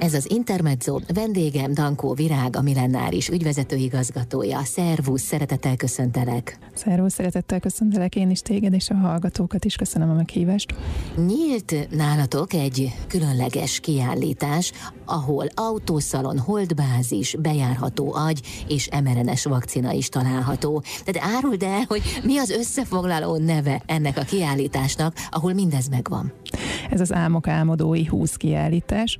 Ez az Intermezzo, vendégem Dankó Virág, a Millenáris ügyvezetőigazgatója. Szervusz, szeretettel köszöntelek. Szervusz, szeretettel köszöntelek én is téged, és a hallgatókat is. Köszönöm a meghívást. Nyílt nálatok egy különleges kiállítás, ahol autószalon, holdbázis, bejárható agy és mRNA-s vakcina is található. Tehát áruld el, hogy mi az összefoglaló neve ennek a kiállításnak, ahol mindez megvan. Ez az Álmok Álmodói 20 kiállítás,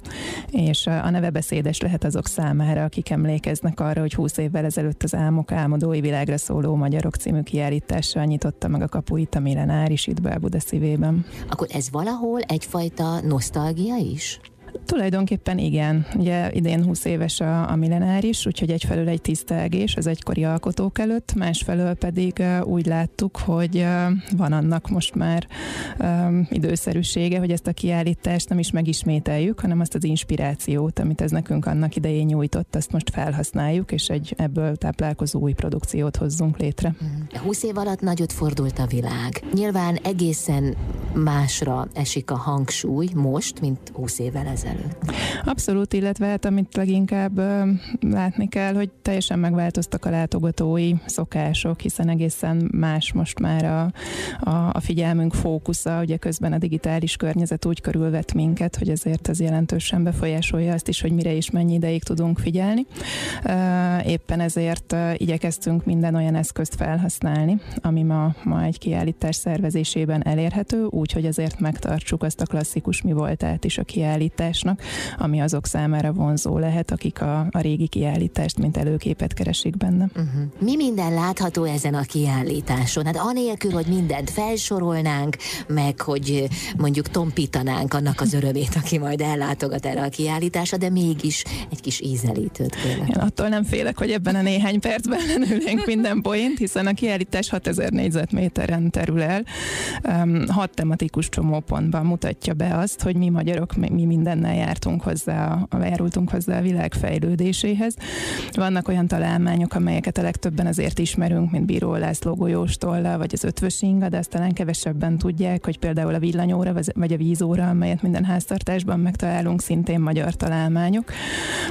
és a neve beszédes lehet azok számára, akik emlékeznek arra, hogy 20 évvel ezelőtt az Álmok Álmodói világra szóló magyarok című kiállítással nyitotta meg a kapuit a Millenáris itt Buda szívében. Akkor ez valahol egyfajta nosztalgia is? Tulajdonképpen igen. Ugye idén 20 éves a Millenáris, úgyhogy egyfelől egy tisztelgés az egykori alkotók előtt, másfelől pedig úgy láttuk, hogy van annak most már időszerűsége, hogy ezt a kiállítást nem is megismételjük, hanem azt az inspirációt, amit ez nekünk annak idején nyújtott, azt most felhasználjuk, és egy ebből táplálkozó új produkciót hozzunk létre. 20 év alatt nagyot fordult a világ. Nyilván egészen másra esik a hangsúly most, mint 20 évvel ezelőtt. Abszolút, illetve hát amit leginkább látni kell, hogy teljesen megváltoztak a látogatói szokások, hiszen egészen más most már a figyelmünk fókusza, ugye közben a digitális környezet úgy körülvet minket, hogy ezért ez jelentősen befolyásolja azt is, hogy mire és mennyi ideig tudunk figyelni. Éppen ezért igyekeztünk minden olyan eszközt felhasználni, ami ma egy kiállítás szervezésében elérhető, úgyhogy azért megtartsuk azt a klasszikus mi voltát is a kiállítás, ami azok számára vonzó lehet, akik a régi kiállítást, mint előképet keresik benne. Mi minden látható ezen a kiállításon? Hát anélkül, hogy mindent felsorolnánk, meg hogy mondjuk tompítanánk annak az örömét, aki majd ellátogat erre a kiállításra, de mégis egy kis ízelítőt kérlek. Én attól nem félek, hogy ebben a néhány percben lenülünk minden poént, hiszen a kiállítás 6000 négyzetméteren terül el. 6 tematikus csomópontban mutatja be azt, hogy mi magyarok, mi minden járultunk hozzá a világ fejlődéséhez. Vannak olyan találmányok, amelyeket a legtöbben azért ismerünk, mint Bíró László golyóstolla, vagy az ötvös inga, de azt talán kevesebben tudják, hogy például a villanyóra, vagy a vízóra, amelyet minden háztartásban megtalálunk, szintén magyar találmányok.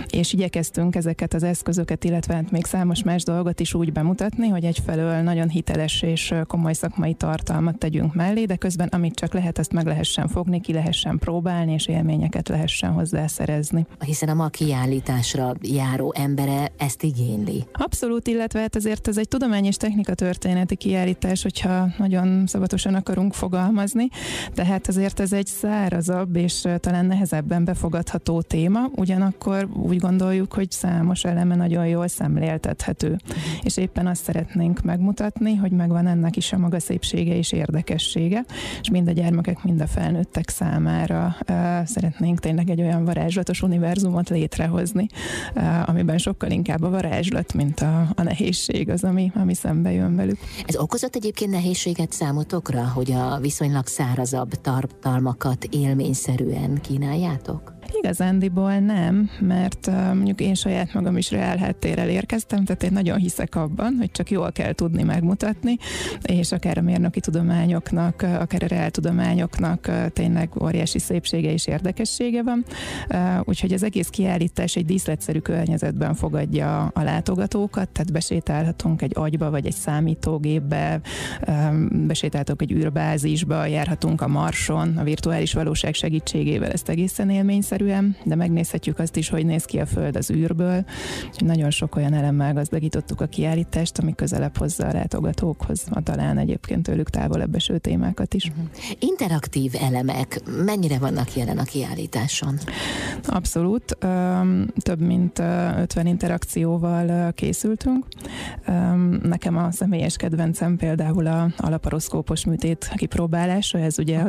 És igyekeztünk ezeket az eszközöket, illetve hát még számos más dolgot is úgy bemutatni, hogy egyfelől nagyon hiteles és komoly szakmai tartalmat tegyünk mellé, de közben amit csak lehet, azt meg lehessen fogni, ki lehessen próbálni, és élményeket lehessen hozzászerezni. Hiszen a ma kiállításra járó embere ezt igényli. Abszolút, illetve hát ezért ez egy tudomány és technika történeti kiállítás, hogyha nagyon szabatosan akarunk fogalmazni, tehát azért ez egy szárazabb és talán nehezebben befogadható téma, ugyanakkor úgy gondoljuk, hogy számos eleme nagyon jól szemléltethető. És éppen azt szeretnénk megmutatni, hogy megvan ennek is a maga szépsége és érdekessége, és mind a gyermekek, mind a felnőttek számára szeretnénk tényleg egy olyan varázslatos univerzumot létrehozni, amiben sokkal inkább a varázslat, mint a nehézség az, ami szembe jön velük. Ez okozott egyébként nehézséget számotokra, hogy a viszonylag szárazabb tartalmakat élményszerűen kínáljátok? Igazándiból nem, mert mondjuk én saját magam is reál háttérrel érkeztem, tehát én nagyon hiszek abban, hogy csak jól kell tudni megmutatni, és akár a mérnöki tudományoknak, akár a reál tudományoknak tényleg óriási szépsége és érdekessége van, úgyhogy az egész kiállítás egy díszletszerű környezetben fogadja a látogatókat, tehát besétálhatunk egy agyba, vagy egy számítógépbe, besétálhatunk egy űrbázisba, járhatunk a Marson, a virtuális valóság segítségével, ezt egészen élményszerű, de megnézhetjük azt is, hogy néz ki a Föld az űrből. Nagyon sok olyan elemmel gazdagítottuk a kiállítást, ami közelebb hozza a látogatókhoz, talán egyébként tőlük távolabb eső témákat is. Interaktív elemek mennyire vannak jelen a kiállításon? Abszolút. Több mint 50 interakcióval készültünk. Nekem a személyes kedvencem például a laparoszkópos műtét kipróbálása, ez ugye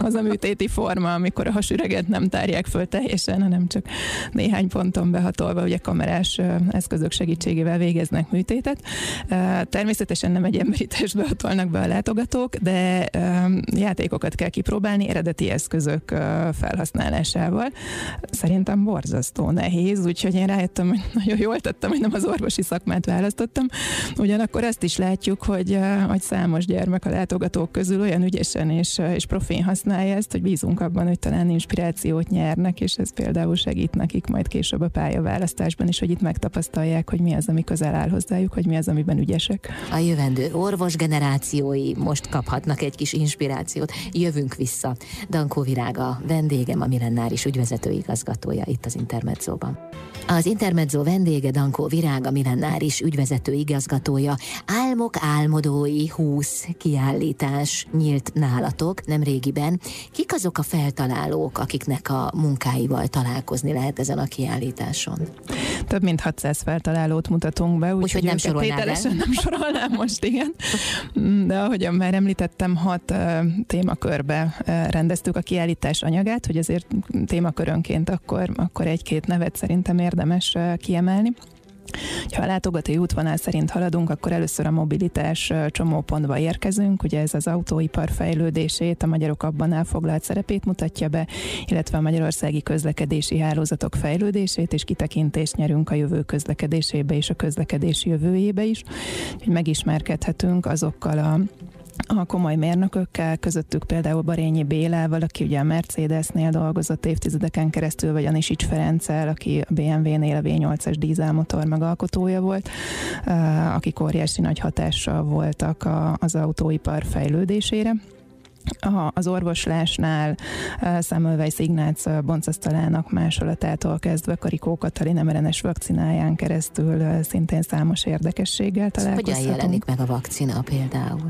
az a műtéti forma, amikor a hasüreget nem tárják föl teljesen, hanem csak néhány ponton behatolva, ugye kamerás eszközök segítségével végeznek műtétet. Természetesen nem egy emberi testbe hatolnak be a látogatók, de játékokat kell kipróbálni eredeti eszközök felhasználásával. Szerintem borzasztó nehéz, úgyhogy én rájöttem, hogy nagyon jól tettem, hogy nem az orvosi szakmát választottam. Ugyanakkor azt is látjuk, hogy számos gyermek a látogatók közül olyan ügyesen és profin használja ezt, hogy bízunk abban, hogy talán inspirációt nyernek, és ez például segít nekik majd később a pályaválasztásban is, hogy itt megtapasztalják, hogy mi az, ami közel áll hozzájuk, hogy mi az, amiben ügyesek. A jövendő orvos generációi most kaphatnak egy kis inspirációt. Jövünk vissza. Dankó Virág a vendégem, a Millenáris ügyvezető igazgatója itt az Intermezzóban. Az Intermezzó vendége Dankó Virág, a Millenáris ügyvezető igazgatója. Álmok Álmodói 20 kiállítás nyílt nálatok nemrégiben. Kik azok a feltalálók, akiknek a munkáival találkozni lehet ezen a kiállításon? Több mint 600 feltalálót mutatunk be, úgyhogy nem sorolnám most, igen. De ahogyan már említettem, 6 témakörbe rendeztük a kiállítás anyagát, hogy azért témakörönként akkor egy-két nevet szerintem érdemes kiemelni. Ha a látogatói útvonal szerint haladunk, akkor először a mobilitás csomópontba érkezünk, ugye ez az autóipar fejlődését, a magyarok abban elfoglalt szerepét mutatja be, illetve a magyarországi közlekedési hálózatok fejlődését, és kitekintést nyerünk a jövő közlekedésébe és a közlekedés jövőjébe is, hogy megismerkedhetünk azokkal a komoly mérnökökkel, közöttük például Barényi Bélával, aki ugye a Mercedesnél dolgozott évtizedeken keresztül, vagy Anisics Ferenccel, aki a BMW-nél a V8-as dízelmotor megalkotója volt, akik óriási nagy hatással voltak az autóipar fejlődésére. Az orvoslásnál Semmelweis Ignác boncasztalának másolatától kezdve Karikó Katalin mRNA-s vakcináján keresztül szintén számos érdekességgel találkozhatunk. Hogyan jelenik meg a vakcina például?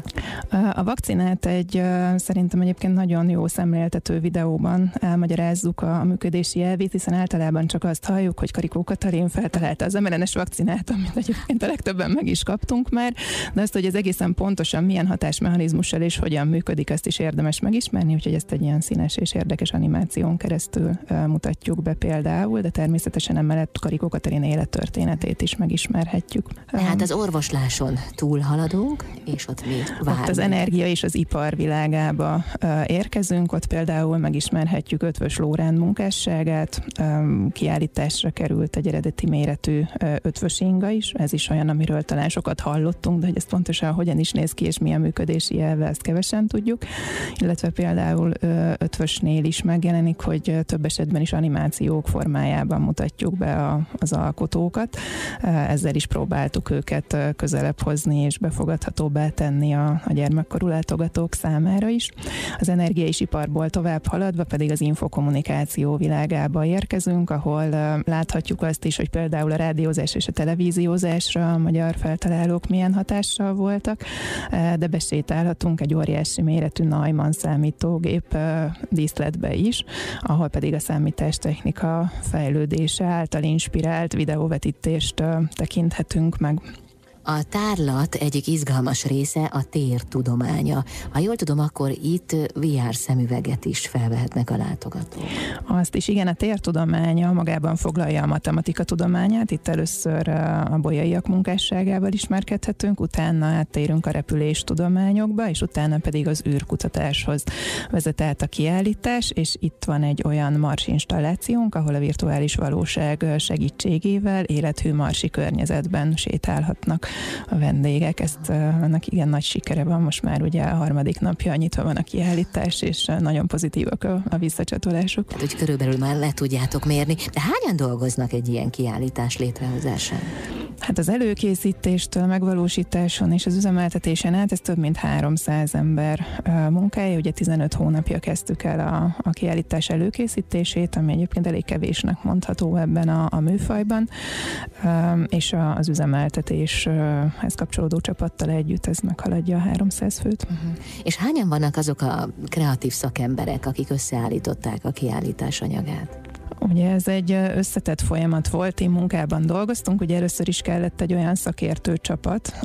A vakcinát egy szerintem egyébként nagyon jó szemléltető videóban elmagyarázzuk a működési elvét, hiszen általában csak azt halljuk, hogy Karikó Katalin feltalálta az mRNA-s vakcinát, amit egyébként a legtöbben meg is kaptunk már, de azt, hogy ez egészen pontosan milyen hatásmechanizmussal és hogyan működik, azt is érdemes megismerni, úgyhogy ezt egy ilyen színes és érdekes animáción keresztül mutatjuk be például, de természetesen emellett Karikó Katalin élettörténetét is megismerhetjük. Tehát az orvosláson túlhaladunk, és ott még várunk. Ott az energia és az ipar világába érkezünk, ott például megismerhetjük Ötvös Lóránd munkásságát, kiállításra került egy eredeti méretű ötvös inga is, ez is olyan, amiről talán sokat hallottunk, de hogy ez pontosan hogyan is néz ki, és milyen működési elve, ezt kevesen tudjuk. Illetve például Ötvösnél is megjelenik, hogy több esetben is animációk formájában mutatjuk be az alkotókat. Ezzel is próbáltuk őket közelebb hozni és befogadhatóbbá tenni a gyermekkorú látogatók számára is. Az energia és iparból tovább haladva pedig az infokommunikáció világába érkezünk, ahol láthatjuk azt is, hogy például a rádiózás és a televíziózásra a magyar feltalálók milyen hatással voltak, de besétálhatunk egy óriási méretű Neumann számítógép díszletbe is, ahol pedig a számítástechnika fejlődése által inspirált videóvetítést tekinthetünk meg. A tárlat egyik izgalmas része a tértudománya. Ha jól tudom, akkor itt VR szemüveget is felvehetnek a látogatók. Azt is, igen, a tértudománya magában foglalja a matematika tudományát. Itt először a bolyaiak munkásságával ismerkedhetünk, utána áttérünk a repüléstudományokba, és utána pedig az űrkutatáshoz vezet át a kiállítás, és itt van egy olyan marsinstallációnk, ahol a virtuális valóság segítségével élethű marsi környezetben sétálhatnak a vendégek. Ennek igen nagy sikere van, most már ugye a harmadik napja nyitva van a kiállítás, és nagyon pozitívak a visszacsatolások. Tehát, hogy körülbelül már le tudjátok mérni. De hányan dolgoznak egy ilyen kiállítás létrehozásán? Hát az előkészítéstől, megvalósításon és az üzemeltetésen át ez több mint 300 ember munkája. Ugye 15 hónapja kezdtük el a kiállítás előkészítését, ami egyébként elég kevésnek mondható ebben a műfajban, és az üzemeltetéshez kapcsolódó csapattal együtt ez meghaladja a 300 főt. És hányan vannak azok a kreatív szakemberek, akik összeállították a kiállítás anyagát? Ugye ez egy összetett folyamat volt, én munkában dolgoztunk, ugye először is kellett egy olyan szakértő csapat,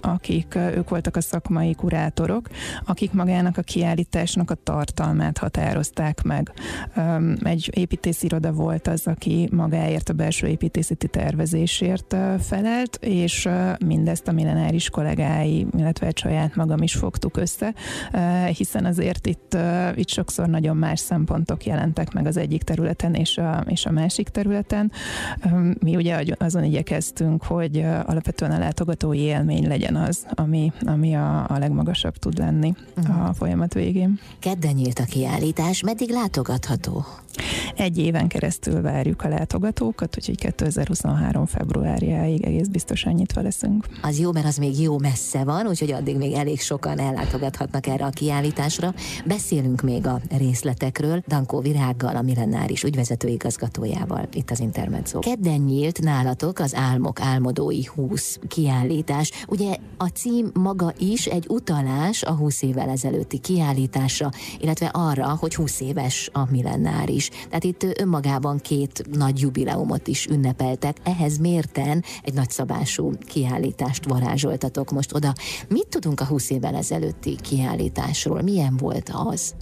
ők voltak a szakmai kurátorok, akik magának a kiállításnak a tartalmát határozták meg. Egy építésziroda volt az, aki magáért a belső építészeti tervezésért felelt, és mindezt a Millenáris kollégái, illetve saját magam is fogtuk össze, hiszen azért itt sokszor nagyon más szempontok jelentek meg az egyik területen, és a a másik területen. Mi ugye azon igyekeztünk, hogy alapvetően a látogatói élmény legyen az, ami a legmagasabb tud lenni a folyamat végén. Kedden nyílt a kiállítás, meddig látogatható? Egy éven keresztül várjuk a látogatókat, úgyhogy 2023. februárjáig egész biztosan nyitva leszünk. Az jó, mert az még jó messze van, úgyhogy addig még elég sokan ellátogathatnak erre a kiállításra. Beszélünk még a részletekről Dankó Virággal, a Millenáris ügyvezető igazgatójával itt az Intermezzo. Kedden nyílt nálatok az Álmok Álmodói 20 kiállítás. Ugye a cím maga is egy utalás a 20 évvel ezelőtti kiállításra, illetve arra, hogy 20 éves a Millenáris. Tehát itt önmagában két nagy jubileumot is ünnepeltek. Ehhez mérten egy nagyszabású kiállítást varázsoltatok most oda. Mit tudunk a 20 évvel ezelőtti kiállításról? Milyen volt az?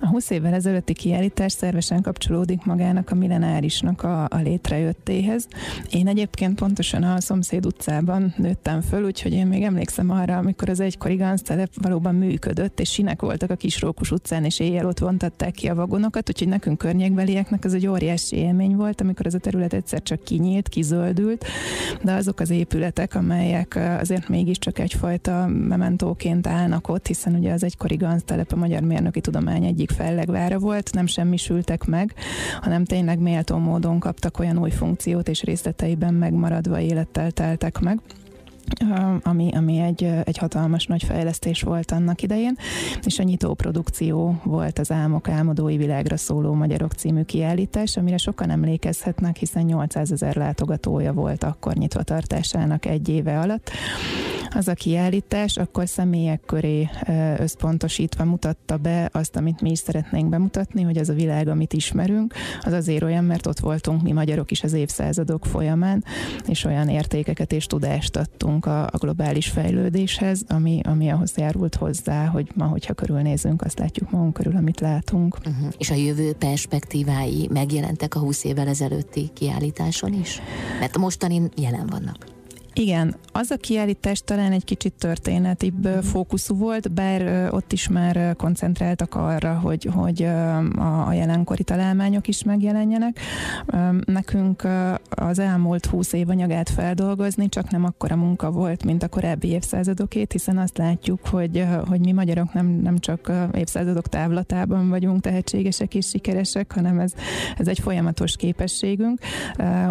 A 20 évvel ezelőtti kiállítás szervesen kapcsolódik magának a Millenárisnak a létrejöttéhez. Én egyébként pontosan a szomszéd utcában nőttem föl, úgyhogy én még emlékszem arra, amikor az egykori ganctelep valóban működött, és sinek voltak a Kisrókus utcán, és éjjel ott vontatták ki a vagonokat, úgyhogy nekünk környékbelieknek ez egy óriási élmény volt, amikor ez a terület egyszer csak kinyílt, kizöldült, de azok az épületek, amelyek azért mégiscsak egyfajta mementóként állnak ott, hiszen ugye az egykori ganctelep a Magyar Mérnöki Tudomány egyik fellegvára volt, nem semmisültek meg, hanem tényleg méltó módon kaptak olyan új funkciót, és részleteiben megmaradva élettel teltek meg, ami egy hatalmas nagy fejlesztés volt annak idején, és a nyitó produkció volt az Álmok Álmodói világra szóló magyarok című kiállítás, amire sokan emlékezhetnek, hiszen 800 000 látogatója volt akkor nyitvatartásának egy éve alatt. Az a kiállítás akkor személyek köré összpontosítva mutatta be azt, amit mi is szeretnénk bemutatni, hogy az a világ, amit ismerünk, az azért olyan, mert ott voltunk mi magyarok is az évszázadok folyamán, és olyan értékeket és tudást adtunk a globális fejlődéshez, ami ahhoz járult hozzá, hogy ma, hogyha körülnézünk, azt látjuk magunk körül, amit látunk. És a jövő perspektívái megjelentek a 20 évvel ezelőtti kiállításon is? Mert mostanin jelen vannak. Igen, az a kiállítás talán egy kicsit történetibb fókuszú volt, bár ott is már koncentráltak arra, hogy a jelenkori találmányok is megjelenjenek. Nekünk az elmúlt 20 év anyagát feldolgozni csak nem akkora munka volt, mint a korábbi évszázadokét, hiszen azt látjuk, hogy mi magyarok nem csak évszázadok távlatában vagyunk tehetségesek és sikeresek, hanem ez egy folyamatos képességünk,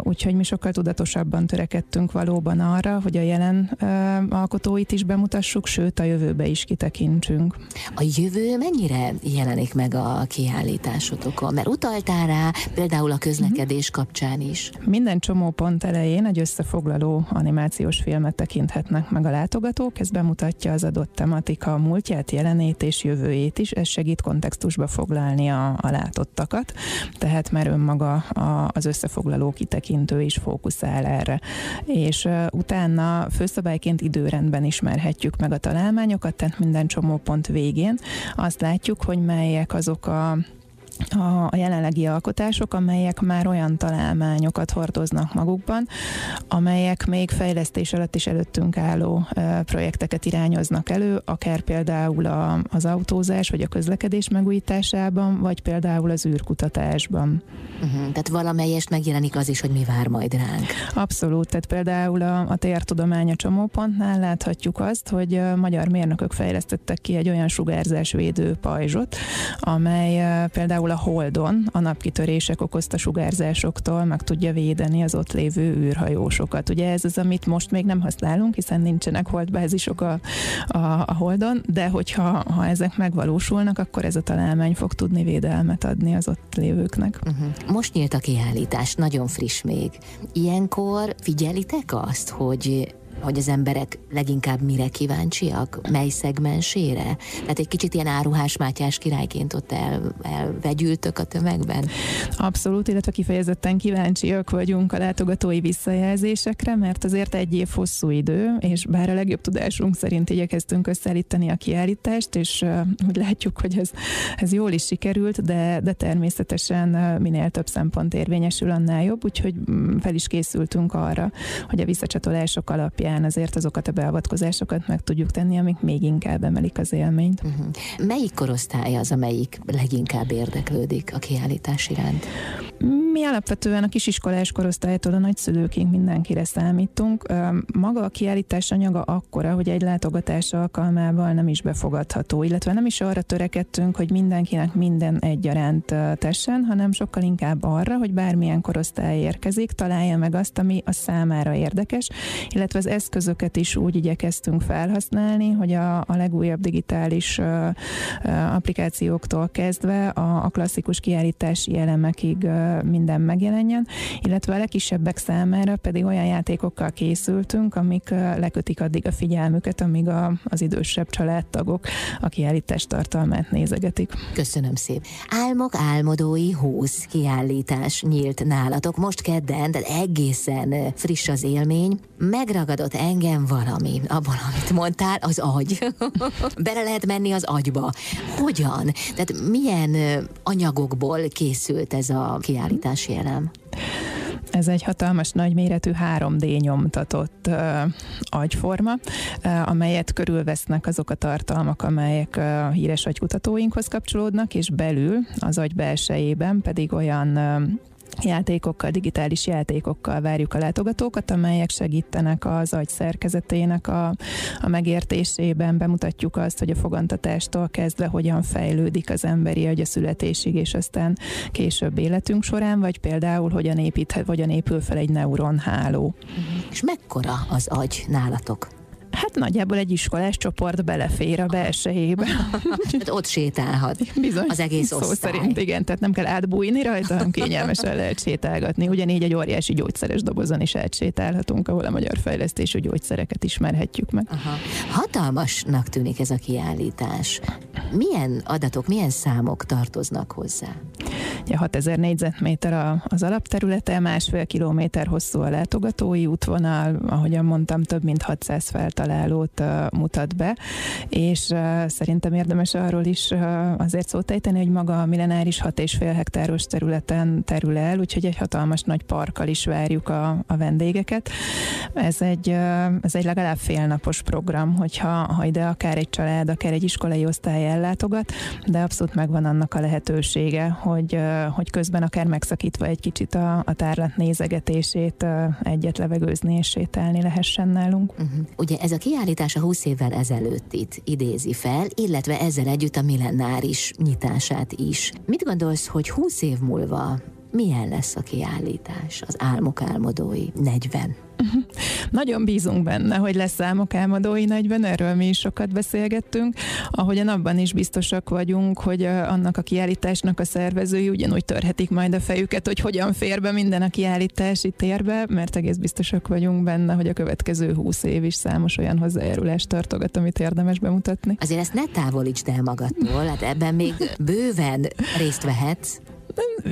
úgyhogy mi sokkal tudatosabban törekedtünk valóban arra, hogy a jelen alkotóit is bemutassuk, sőt a jövőbe is kitekintsünk. A jövő mennyire jelenik meg a kiállításotokon? Mert utaltál rá például a közlekedés kapcsán is. Minden csomópont elején egy összefoglaló animációs filmet tekinthetnek meg a látogatók, ez bemutatja az adott tematika múltját, jelenét és jövőjét is, ez segít kontextusba foglalni a látottakat, tehát már önmaga az összefoglaló kitekintő is fókuszál erre. És utána főszabályként időrendben ismerhetjük meg a találmányokat, tehát minden csomópont végén azt látjuk, hogy melyek azok a jelenlegi alkotások, amelyek már olyan találmányokat hordoznak magukban, amelyek még fejlesztés alatt is előttünk álló projekteket irányoznak elő, akár például az autózás, vagy a közlekedés megújításában, vagy például az űrkutatásban. Tehát valamelyest megjelenik az is, hogy mi vár majd ránk. Abszolút, tehát például a tértudomány a csomópontnál láthatjuk azt, hogy magyar mérnökök fejlesztettek ki egy olyan sugárzásvédő pajzsot, amely például a Holdon a napkitörések okozta sugárzásoktól meg tudja védeni az ott lévő űrhajósokat. Ugye ez az, amit most még nem használunk, hiszen nincsenek holdbázisok a Holdon, de hogyha ezek megvalósulnak, akkor ez a találmány fog tudni védelmet adni az ott lévőknek. Most nyílt a kiállítás, nagyon friss még. Ilyenkor figyelitek azt, hogy az emberek leginkább mire kíváncsiak, mely szegmensére? Tehát egy kicsit ilyen áruhás Mátyás királyként ott elvegyültök a tömegben? Abszolút, illetve kifejezetten kíváncsiak vagyunk a látogatói visszajelzésekre, mert azért egy év hosszú idő, és bár a legjobb tudásunk szerint igyekeztünk összeállítani a kiállítást, és úgy látjuk, hogy ez jól is sikerült, de természetesen minél több szempont érvényesül, annál jobb, úgyhogy fel is készültünk arra, hogy a visszacsatolások alapján azért azokat a beavatkozásokat meg tudjuk tenni, amik még inkább emelik az élményt. Melyik korosztály az, amelyik leginkább érdeklődik a kiállítás iránt? mi alapvetően a kisiskolás korosztálytól a nagyszülőkig mindenkire számítunk. Maga a kiállítás anyaga akkora, hogy egy látogatás alkalmával nem is befogadható, illetve nem is arra törekedtünk, hogy mindenkinek minden egyaránt tessen, hanem sokkal inkább arra, hogy bármilyen korosztály érkezik, találja meg azt, ami a számára érdekes, illetve az eszközöket is úgy igyekeztünk felhasználni, hogy a legújabb digitális applikációktól kezdve a klasszikus kiállítási elemekig minden megjelenjen, illetve a legkisebbek számára pedig olyan játékokkal készültünk, amik lekötik addig a figyelmüket, amíg az idősebb családtagok a kiállítás tartalmát nézegetik. Köszönöm szépen. Álmok Álmodói 20 kiállítás nyílt nálatok most kedden, de egészen friss az élmény. Megragadott engem valami abban, amit mondtál, az agy. Bele lehet menni az agyba. Hogyan? Tehát milyen anyagokból készült ez a kiállítási elem? Ez egy hatalmas, nagyméretű 3D nyomtatott agyforma, amelyet körülvesznek azok a tartalmak, amelyek híres agykutatóinkhoz kapcsolódnak, és belül az agy belsejében pedig olyan játékokkal, digitális játékokkal várjuk a látogatókat, amelyek segítenek az agy szerkezetének a megértésében. Bemutatjuk azt, hogy a fogantatástól kezdve hogyan fejlődik az emberi agy a születésig, és aztán később életünk során, vagy például hogyan épül fel egy neuronháló. És mekkora az agy nálatok? Hát nagyjából egy iskolás csoport belefér a belsejébe. Hát ott sétálhat. Bizony, az egész szó osztály. Szerint igen, tehát nem kell átbújni rajta, hanem kényelmesen lehet sétálgatni. Ugyanígy egy óriási gyógyszeres dobozon is átsétálhatunk, ahol a magyar fejlesztésű gyógyszereket ismerhetjük meg. Aha. Hatalmasnak tűnik ez a kiállítás. Milyen adatok, milyen számok tartoznak hozzá? Ja, 6000 négyzetméter az alapterülete, 1,5 kilométer hosszú a látogatói útvonal, ahogyan mondtam, több mint 600 feltalálót mutat be, és szerintem érdemes arról is azért szót ejteni, hogy maga a Millenáris 6,5 hektáros területen terül el, úgyhogy egy hatalmas nagy parkkal is várjuk a vendégeket. Ez egy legalább félnapos program, hogyha ide akár egy család, akár egy iskolai osztály ellátogat, de abszolút megvan annak a lehetősége, hogy közben akár megszakítva egy kicsit a tárlat nézegetését egyet levegőzni és sétálni lehessen nálunk. Ugye ez a kiállítás a 20 évvel ezelőtt itt idézi fel, illetve ezzel együtt a Millenáris nyitását is. Mit gondolsz, hogy 20 év múlva milyen lesz a kiállítás, az Álmok Álmodói 40? Nagyon bízunk benne, hogy lesz Álmok Álmodói 40, erről mi is sokat beszélgettünk, ahogyan abban is biztosak vagyunk, hogy annak a kiállításnak a szervezői ugyanúgy törhetik majd a fejüket, hogy hogyan fér be minden a kiállítási térbe, mert egész biztosak vagyunk benne, hogy a következő 20 év is számos olyan hozzájárulást tartogat, amit érdemes bemutatni. Azért ezt ne távolítsd el magadtól, hát ebben még bőven részt vehetsz.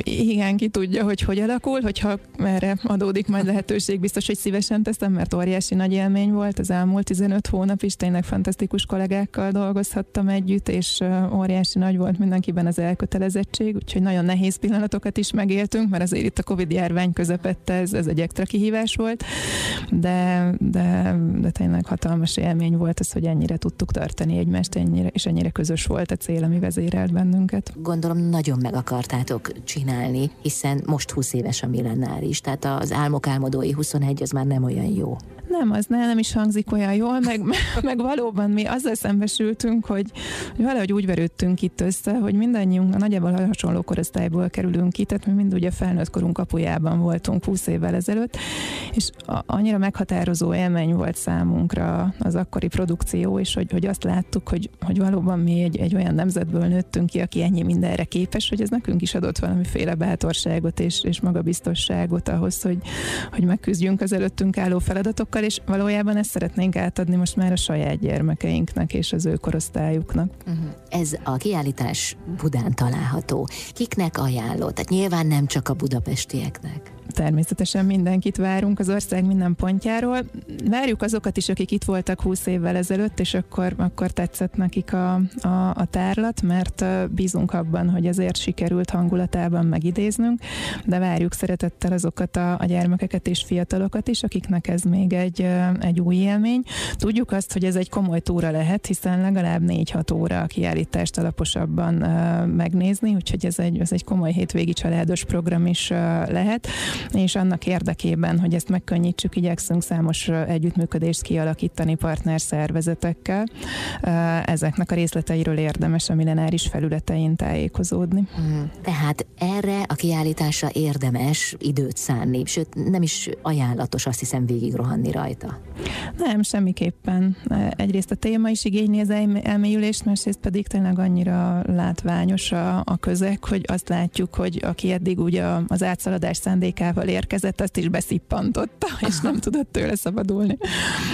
Igen, ki tudja, hogy alakul, hogyha erre adódik majd lehetőség, biztos, hogy szívesen teszem, mert óriási nagy élmény volt az elmúlt 15 hónap is, tényleg fantasztikus kollégákkal dolgozhattam együtt, és óriási nagy volt mindenkiben az elkötelezettség, úgyhogy nagyon nehéz pillanatokat is megéltünk, mert azért itt a Covid-járvány közepette ez egy extra kihívás volt, de tényleg hatalmas élmény volt az, hogy ennyire tudtuk tartani egymást, ennyire közös volt a cél, ami vezérelt bennünket. Gondolom, nagyon meg akartátok csinálni, hiszen most 20 éves a Millenáris, tehát az Álmok Álmodói 21 az már nem olyan jó. Nem, az nem is hangzik olyan jól, meg valóban mi azzal szembesültünk, hogy valahogy úgy verődtünk itt össze, hogy mindannyiunk nagyjából hasonló korosztályból kerülünk ki, tehát mi mind ugye felnőtt korunk kapujában voltunk 20 évvel ezelőtt, és annyira meghatározó élmény volt számunkra az akkori produkció, és hogy azt láttuk, hogy valóban mi egy olyan nemzetből nőttünk ki, aki ennyi mindenre képes, hogy ez nekünk is adott valamiféle bátorságot és magabiztosságot ahhoz, hogy megküzdjünk az előttünk álló feladatokkal, és valójában ezt szeretnénk átadni most már a saját gyermekeinknek és az ő korosztályuknak. Ez a kiállítás Budán található. Kiknek ajánlott? Tehát nyilván nem csak a budapestieknek. Természetesen mindenkit várunk az ország minden pontjáról. Várjuk azokat is, akik itt voltak 20 évvel ezelőtt, és akkor tetszett nekik a tárlat, mert bízunk abban, hogy azért sikerült hangulatában megidéznünk, de várjuk szeretettel azokat a gyermekeket és fiatalokat is, akiknek ez még egy új élmény. Tudjuk azt, hogy ez egy komoly túra lehet, hiszen legalább 4-6 óra a kiállítást alaposabban megnézni, úgyhogy ez egy komoly hétvégi családos program is lehet, és annak érdekében, hogy ezt megkönnyítsük, igyekszünk számos együttműködést kialakítani partnerszervezetekkel. Ezeknek a részleteiről érdemes a Millenáris felületein tájékozódni. Tehát erre a kiállításra érdemes időt szánni, sőt nem is ajánlatos, azt hiszem, végigrohanni rajta. Nem, semmiképpen. Egyrészt a téma is igényli az elmélyülést, másrészt pedig tényleg annyira látványos a közeg, hogy azt látjuk, hogy aki eddig ugye az átszaladás szándékával érkezett, azt is beszippantotta, és nem tudott tőle szabadulni.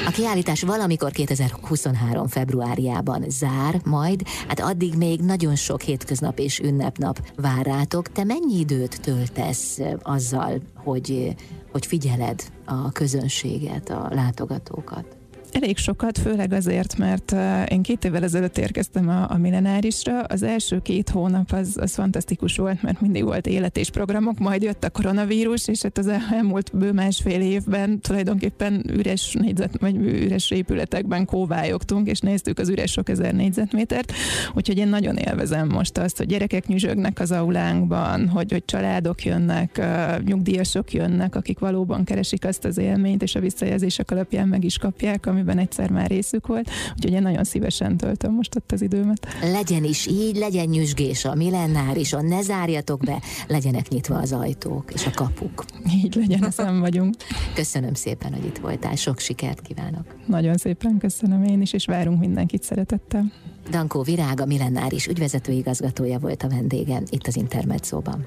A kiállítás valamikor 2023. februárjában zár majd, hát addig még nagyon sok hétköznap és ünnepnap vár rátok. Te mennyi időt töltesz azzal, hogy figyeled a közönséget, a látogatókat? Elég sokat, főleg azért, mert én 2 évvel ezelőtt érkeztem a Millenárisra. Az első 2 hónap az fantasztikus volt, mert mindig volt élet és programok, majd jött a koronavírus, és hát az elmúlt bő 1,5 évben tulajdonképpen üres vagy üres épületekben kóvályogtunk, és néztük az üres sok ezer négyzetmétert, úgyhogy én nagyon élvezem most azt, hogy gyerekek nyüzsögnek az aulánkban, hogy családok jönnek, nyugdíjasok jönnek, akik valóban keresik azt az élményt, és a visszajelzések alapján meg is kapják, amiben egyszer már részük volt, úgyhogy én nagyon szívesen töltöm most ott az időmet. Legyen is így, legyen nyüzsgés a Millenárison, ne zárjatok be, legyenek nyitva az ajtók és a kapuk. Így legyen, ezen vagyunk. Köszönöm szépen, hogy itt voltál, sok sikert kívánok. Nagyon szépen köszönöm én is, és várunk mindenkit szeretettel. Dankó Virág, a Millenáris ügyvezető igazgatója volt a vendégem itt az Intermezzóban.